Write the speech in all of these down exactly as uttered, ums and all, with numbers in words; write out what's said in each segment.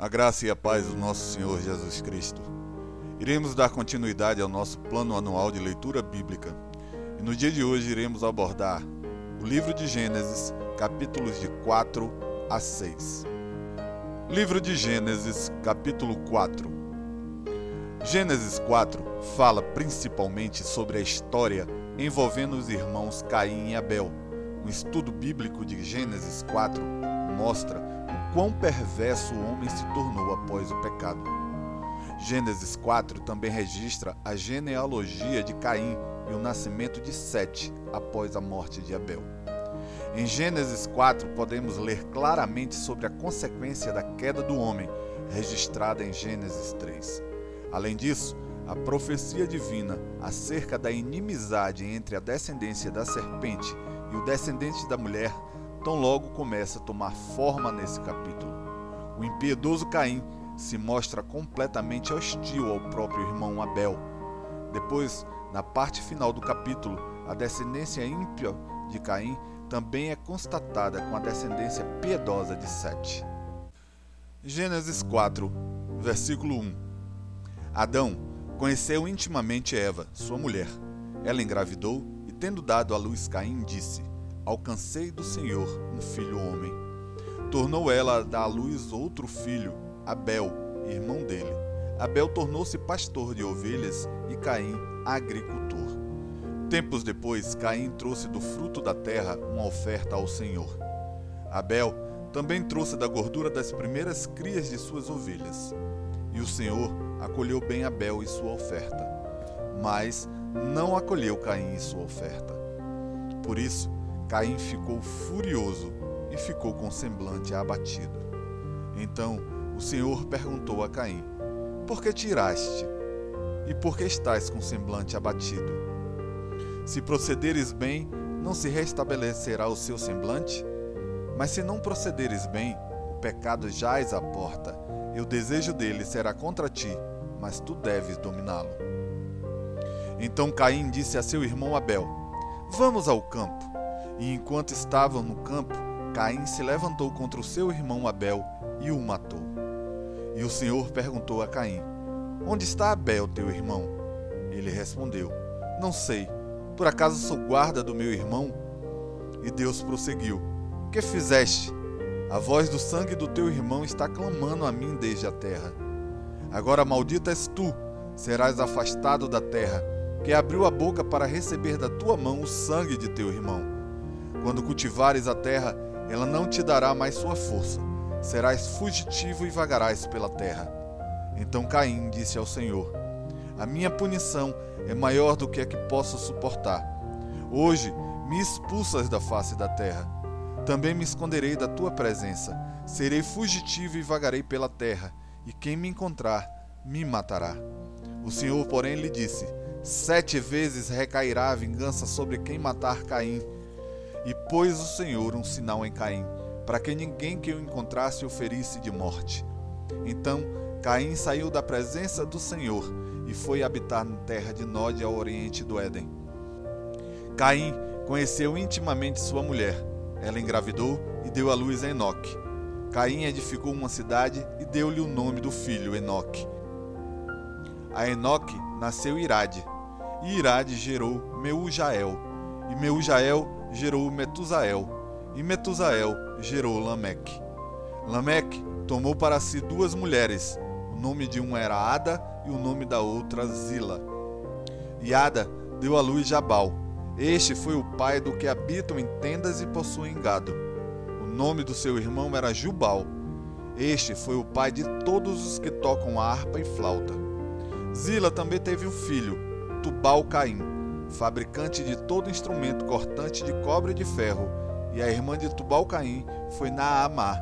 A graça e a paz do nosso Senhor Jesus Cristo. Iremos dar continuidade ao nosso plano anual de leitura bíblica. E no dia de hoje iremos abordar o livro de Gênesis, capítulos de quatro a seis. Livro de Gênesis, capítulo quatro. Gênesis quatro fala principalmente sobre a história envolvendo os irmãos Caim e Abel. Um estudo bíblico de Gênesis quatro mostra o quão perverso o homem se tornou após o pecado. Gênesis quatro também registra a genealogia de Caim e o nascimento de Sete após a morte de Abel. Em Gênesis quatro podemos ler claramente sobre a consequência da queda do homem, registrada em Gênesis três. Além disso, a profecia divina acerca da inimizade entre a descendência da serpente e o descendente da mulher tão logo começa a tomar forma nesse capítulo. O impiedoso Caim se mostra completamente hostil ao próprio irmão Abel. Depois, na parte final do capítulo, a descendência ímpia de Caim também é constatada com a descendência piedosa de Sete. Gênesis quatro, versículo um. Adão conheceu intimamente Eva, sua mulher. Ela engravidou e, tendo dado à luz Caim, disse: Alcancei do Senhor um filho homem. Tornou ela a dar à luz outro filho, Abel, irmão dele. Abel tornou-se pastor de ovelhas e Caim, agricultor. Tempos depois, Caim trouxe do fruto da terra uma oferta ao Senhor. Abel também trouxe da gordura das primeiras crias de suas ovelhas. E o Senhor acolheu bem Abel e sua oferta, mas não acolheu Caim e sua oferta. Por isso, Caim ficou furioso e ficou com o semblante abatido. Então o Senhor perguntou a Caim: Por que tiraste? E por que estás com o semblante abatido? Se procederes bem, não se restabelecerá o seu semblante? Mas se não procederes bem, o pecado jaz à porta, e o desejo dele será contra ti, mas tu deves dominá-lo. Então Caim disse a seu irmão Abel: Vamos ao campo. E enquanto estavam no campo, Caim se levantou contra o seu irmão Abel e o matou. E o Senhor perguntou a Caim: Onde está Abel, teu irmão? Ele respondeu: Não sei. Por acaso sou guarda do meu irmão? E Deus prosseguiu: Que fizeste? A voz do sangue do teu irmão está clamando a mim desde a terra. Agora maldita és tu, serás afastado da terra, que abriu a boca para receber da tua mão o sangue de teu irmão. Quando cultivares a terra, ela não te dará mais sua força. Serás fugitivo e vagarás pela terra. Então Caim disse ao Senhor: A minha punição é maior do que a que posso suportar. Hoje me expulsas da face da terra. Também me esconderei da tua presença. Serei fugitivo e vagarei pela terra, e quem me encontrar me matará. O Senhor, porém, lhe disse: Sete vezes recairá a vingança sobre quem matar Caim. E pôs o Senhor um sinal em Caim, para que ninguém que o encontrasse o ferisse de morte. Então Caim saiu da presença do Senhor e foi habitar na terra de Nod, ao oriente do Éden. Caim conheceu intimamente sua mulher. Ela engravidou e deu à luz a Enoque. Caim edificou uma cidade e deu-lhe o nome do filho, Enoque. A Enoque nasceu Irade, e Irade gerou Meujael, e Meujael gerou Metuzael, e Metuzael gerou Lameque. Lameque tomou para si duas mulheres. O nome de uma era Ada e o nome da outra Zila. E Ada deu à luz Jabal. Este foi o pai do que habitam em tendas e possuem gado. O nome do seu irmão era Jubal. Este foi o pai de todos os que tocam a harpa e flauta. Zila também teve um filho, Tubal-Caim, fabricante de todo instrumento cortante de cobre e de ferro, e a irmã de Tubal-Caim foi Naamá.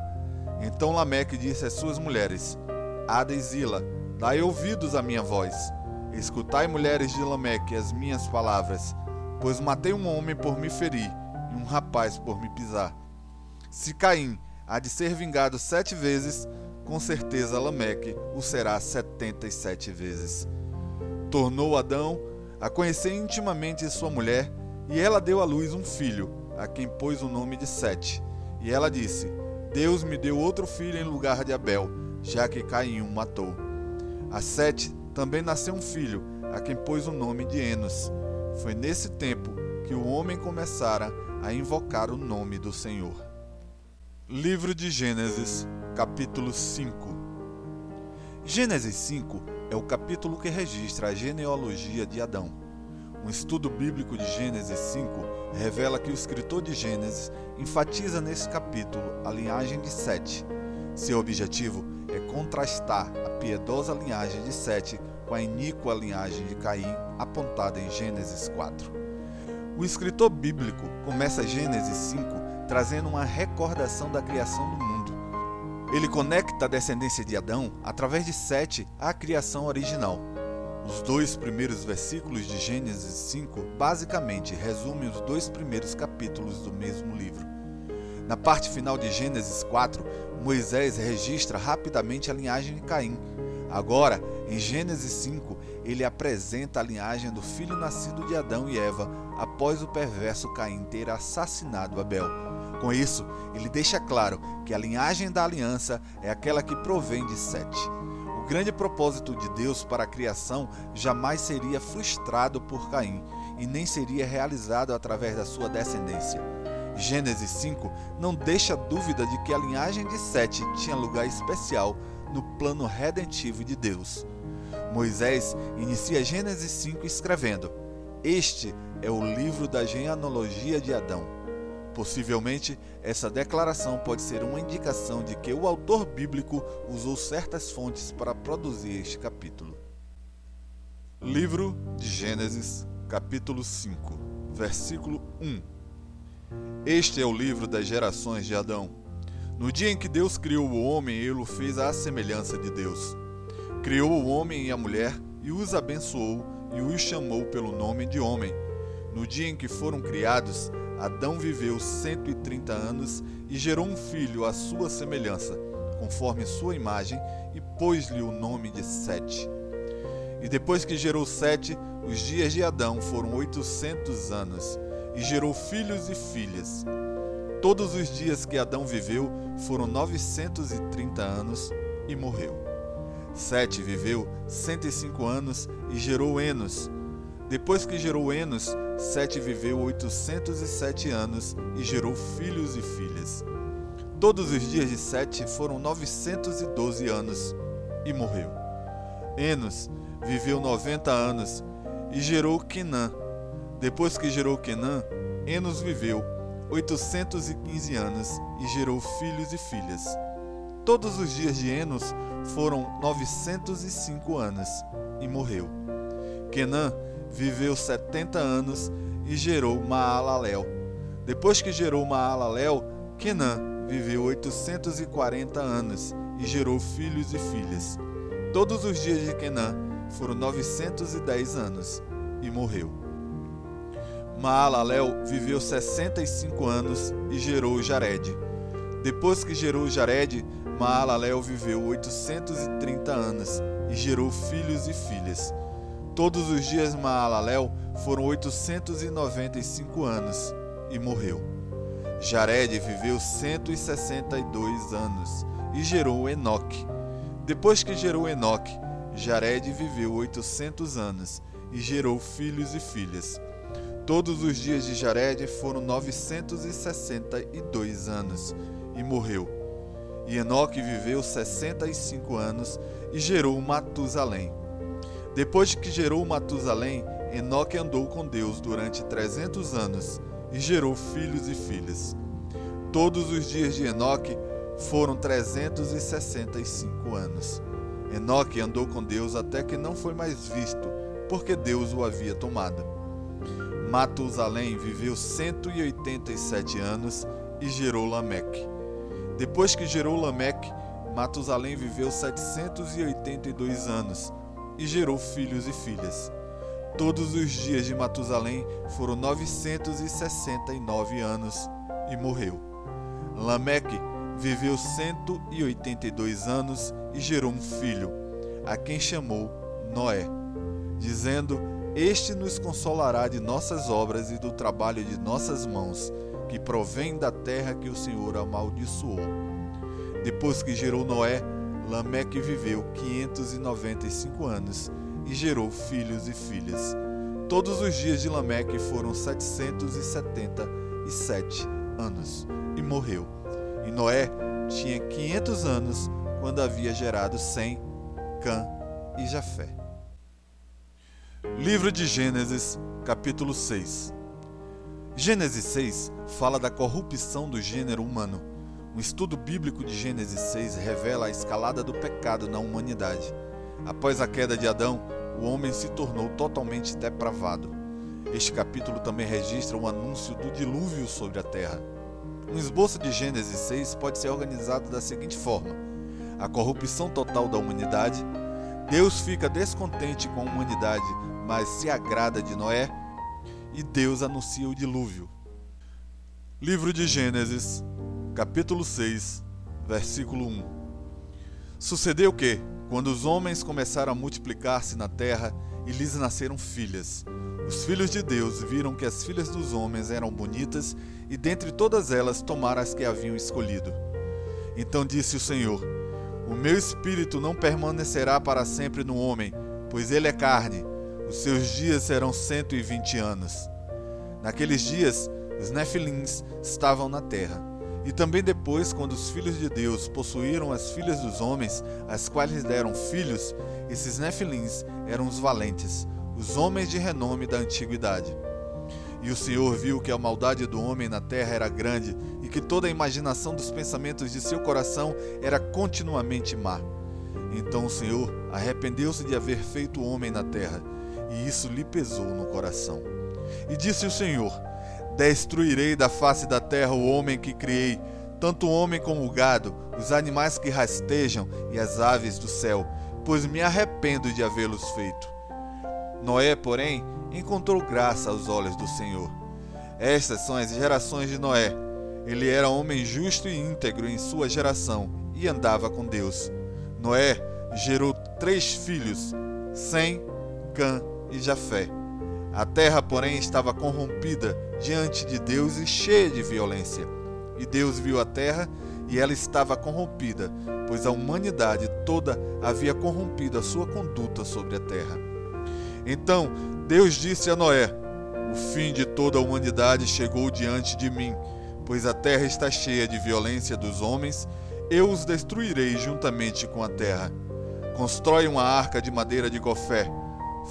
Então Lameque disse às suas mulheres: Ada e Zila, dai ouvidos à minha voz. Escutai, mulheres de Lameque, as minhas palavras, pois matei um homem por me ferir, e um rapaz por me pisar. Se Caim há de ser vingado sete vezes, com certeza Lameque o será setenta e sete vezes. Tornou Adão a conhecer intimamente sua mulher, e ela deu à luz um filho, a quem pôs o nome de Sete. E ela disse: Deus me deu outro filho em lugar de Abel, já que Caim o matou. A Sete também nasceu um filho, a quem pôs o nome de Enos. Foi nesse tempo que o homem começara a invocar o nome do Senhor. Livro de Gênesis, capítulo cinco. Gênesis cinco é o capítulo que registra a genealogia de Adão. Um estudo bíblico de Gênesis cinco revela que o escritor de Gênesis enfatiza nesse capítulo a linhagem de Sete. Seu objetivo é contrastar a piedosa linhagem de Sete com a iníqua linhagem de Caim, apontada em Gênesis quatro. O escritor bíblico começa Gênesis cinco trazendo uma recordação da criação do mundo. Ele conecta a descendência de Adão, através de Sete, à criação original. Os dois primeiros versículos de Gênesis cinco basicamente resumem os dois primeiros capítulos do mesmo livro. Na parte final de Gênesis quatro, Moisés registra rapidamente a linhagem de Caim. Agora, em Gênesis cinco, ele apresenta a linhagem do filho nascido de Adão e Eva após o perverso Caim ter assassinado Abel. Com isso, ele deixa claro que a linhagem da aliança é aquela que provém de Sete. O grande propósito de Deus para a criação jamais seria frustrado por Caim e nem seria realizado através da sua descendência. Gênesis cinco não deixa dúvida de que a linhagem de Sete tinha lugar especial no plano redentivo de Deus. Moisés inicia Gênesis cinco escrevendo: "Este é o livro da genealogia de Adão." Possivelmente, essa declaração pode ser uma indicação de que o autor bíblico usou certas fontes para produzir este capítulo. Livro de Gênesis, capítulo cinco, versículo um. Este é o livro das gerações de Adão. No dia em que Deus criou o homem, ele o fez à semelhança de Deus. Criou o homem e a mulher, e os abençoou, e os chamou pelo nome de homem. No dia em que foram criados, Adão viveu cento e trinta anos e gerou um filho à sua semelhança, conforme sua imagem, e pôs-lhe o nome de Sete. E depois que gerou Sete, os dias de Adão foram oitocentos anos, e gerou filhos e filhas. Todos os dias que Adão viveu foram novecentos e trinta anos e morreu. Sete viveu cento e cinco anos e gerou Enos. Depois que gerou Enos, Sete viveu oitocentos e sete anos e gerou filhos e filhas. Todos os dias de Sete foram novecentos e doze anos e morreu. Enos viveu noventa anos e gerou Quenã. Depois que gerou Quenã, Enos viveu oitocentos e quinze anos e gerou filhos e filhas. Todos os dias de Enos foram novecentos e cinco anos e morreu. Quenã viveu setenta anos e gerou Maalalel. Depois que gerou Maalalel, Quenã viveu oitocentos e quarenta anos e gerou filhos e filhas. Todos os dias de Quenã foram novecentos e dez anos e morreu. Maalalel viveu sessenta e cinco anos e gerou Jarede. Depois que gerou Jarede, Maalalel viveu oitocentos e trinta anos e gerou filhos e filhas. Todos os dias Maalalel foram oitocentos e noventa e cinco anos e morreu. Jarede viveu cento e sessenta e dois anos e gerou Enoque. Depois que gerou Enoque, Jarede viveu oitocentos anos e gerou filhos e filhas. Todos os dias de Jarede foram novecentos e sessenta e dois anos e morreu. E Enoque viveu sessenta e cinco anos e gerou Matusalém. Depois que gerou Matusalém, Enoque andou com Deus durante trezentos anos e gerou filhos e filhas. Todos os dias de Enoque foram trezentos e sessenta e cinco anos. Enoque andou com Deus até que não foi mais visto, porque Deus o havia tomado. Matusalém viveu cento e oitenta e sete anos e gerou Lameque. Depois que gerou Lameque, Matusalém viveu setecentos e oitenta e dois anos e gerou filhos e filhas. Todos os dias de Matusalém foram novecentos e sessenta e nove anos e morreu. Lameque viveu cento e oitenta e dois anos e gerou um filho, a quem chamou Noé, dizendo: "Este nos consolará de nossas obras e do trabalho de nossas mãos, que provém da terra que o Senhor amaldiçoou." Depois que gerou Noé, Lameque viveu quinhentos e noventa e cinco anos e gerou filhos e filhas. Todos os dias de Lameque foram setecentos e setenta e sete anos e morreu. E Noé tinha quinhentos anos quando havia gerado Sem, Cam e Jafé. Livro de Gênesis, capítulo seis. Gênesis seis fala da corrupção do gênero humano. Um estudo bíblico de Gênesis seis revela a escalada do pecado na humanidade. Após a queda de Adão, o homem se tornou totalmente depravado. Este capítulo também registra o anúncio do dilúvio sobre a terra. Um esboço de Gênesis seis pode ser organizado da seguinte forma: a corrupção total da humanidade, Deus fica descontente com a humanidade, mas se agrada de Noé, e Deus anuncia o dilúvio. Livro de Gênesis, capítulo seis, versículo um. Sucedeu que, quando os homens começaram a multiplicar-se na terra, e lhes nasceram filhas, os filhos de Deus viram que as filhas dos homens eram bonitas, e dentre todas elas tomaram as que haviam escolhido. Então disse o Senhor: O meu espírito não permanecerá para sempre no homem, pois ele é carne, os seus dias serão cento e vinte anos. Naqueles dias, os Nefilins estavam na terra. E também depois, quando os filhos de Deus possuíram as filhas dos homens, as quais lhes deram filhos, esses Nefilins eram os valentes, os homens de renome da antiguidade. E o Senhor viu que a maldade do homem na terra era grande, e que toda a imaginação dos pensamentos de seu coração era continuamente má. Então o Senhor arrependeu-se de haver feito o homem na terra, e isso lhe pesou no coração. E disse o Senhor: Destruirei da face da terra o homem que criei, tanto o homem como o gado, os animais que rastejam e as aves do céu, pois me arrependo de havê-los feito. Noé, porém, encontrou graça aos olhos do Senhor. Estas são as gerações de Noé. Ele era homem justo e íntegro em sua geração, e andava com Deus. Noé gerou três filhos, Sem, Cam e Jafé. A terra, porém, estava corrompida diante de Deus e cheia de violência. E Deus viu a terra, e ela estava corrompida, pois a humanidade toda havia corrompido a sua conduta sobre a terra. Então Deus disse a Noé: O fim de toda a humanidade chegou diante de mim, pois a terra está cheia de violência dos homens. Eu os destruirei juntamente com a terra. Constrói uma arca de madeira de gofé,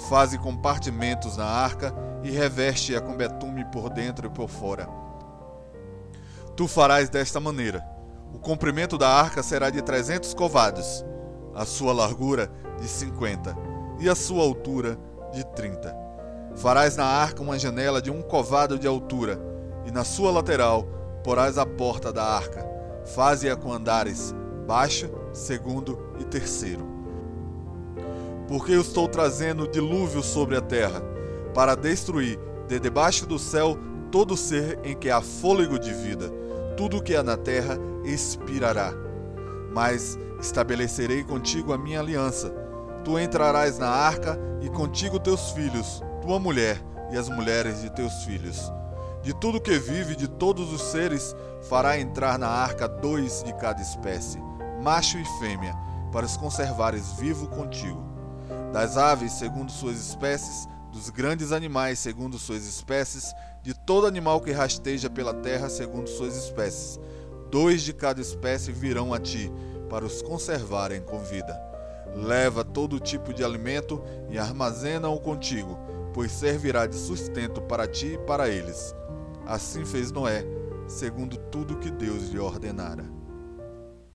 faze compartimentos na arca e reveste-a com betume por dentro e por fora. Tu farás desta maneira: o comprimento da arca será de trezentos covados, a sua largura de cinquenta e a sua altura de trinta. Farás na arca uma janela de um covado de altura, e na sua lateral porás a porta da arca. Faze-a com andares, baixo, segundo e terceiro. Porque eu estou trazendo dilúvio sobre a terra, para destruir de debaixo do céu todo ser em que há fôlego de vida. Tudo o que há na terra expirará. Mas estabelecerei contigo a minha aliança. Tu entrarás na arca, e contigo teus filhos, tua mulher e as mulheres de teus filhos. De tudo que vive, de todos os seres, fará entrar na arca dois de cada espécie, macho e fêmea, para os conservares vivo contigo. Das aves, segundo suas espécies, dos grandes animais, segundo suas espécies, de todo animal que rasteja pela terra, segundo suas espécies. Dois de cada espécie virão a ti, para os conservarem com vida. Leva todo tipo de alimento e armazena-o contigo, pois servirá de sustento para ti e para eles. Assim fez Noé, segundo tudo que Deus lhe ordenara.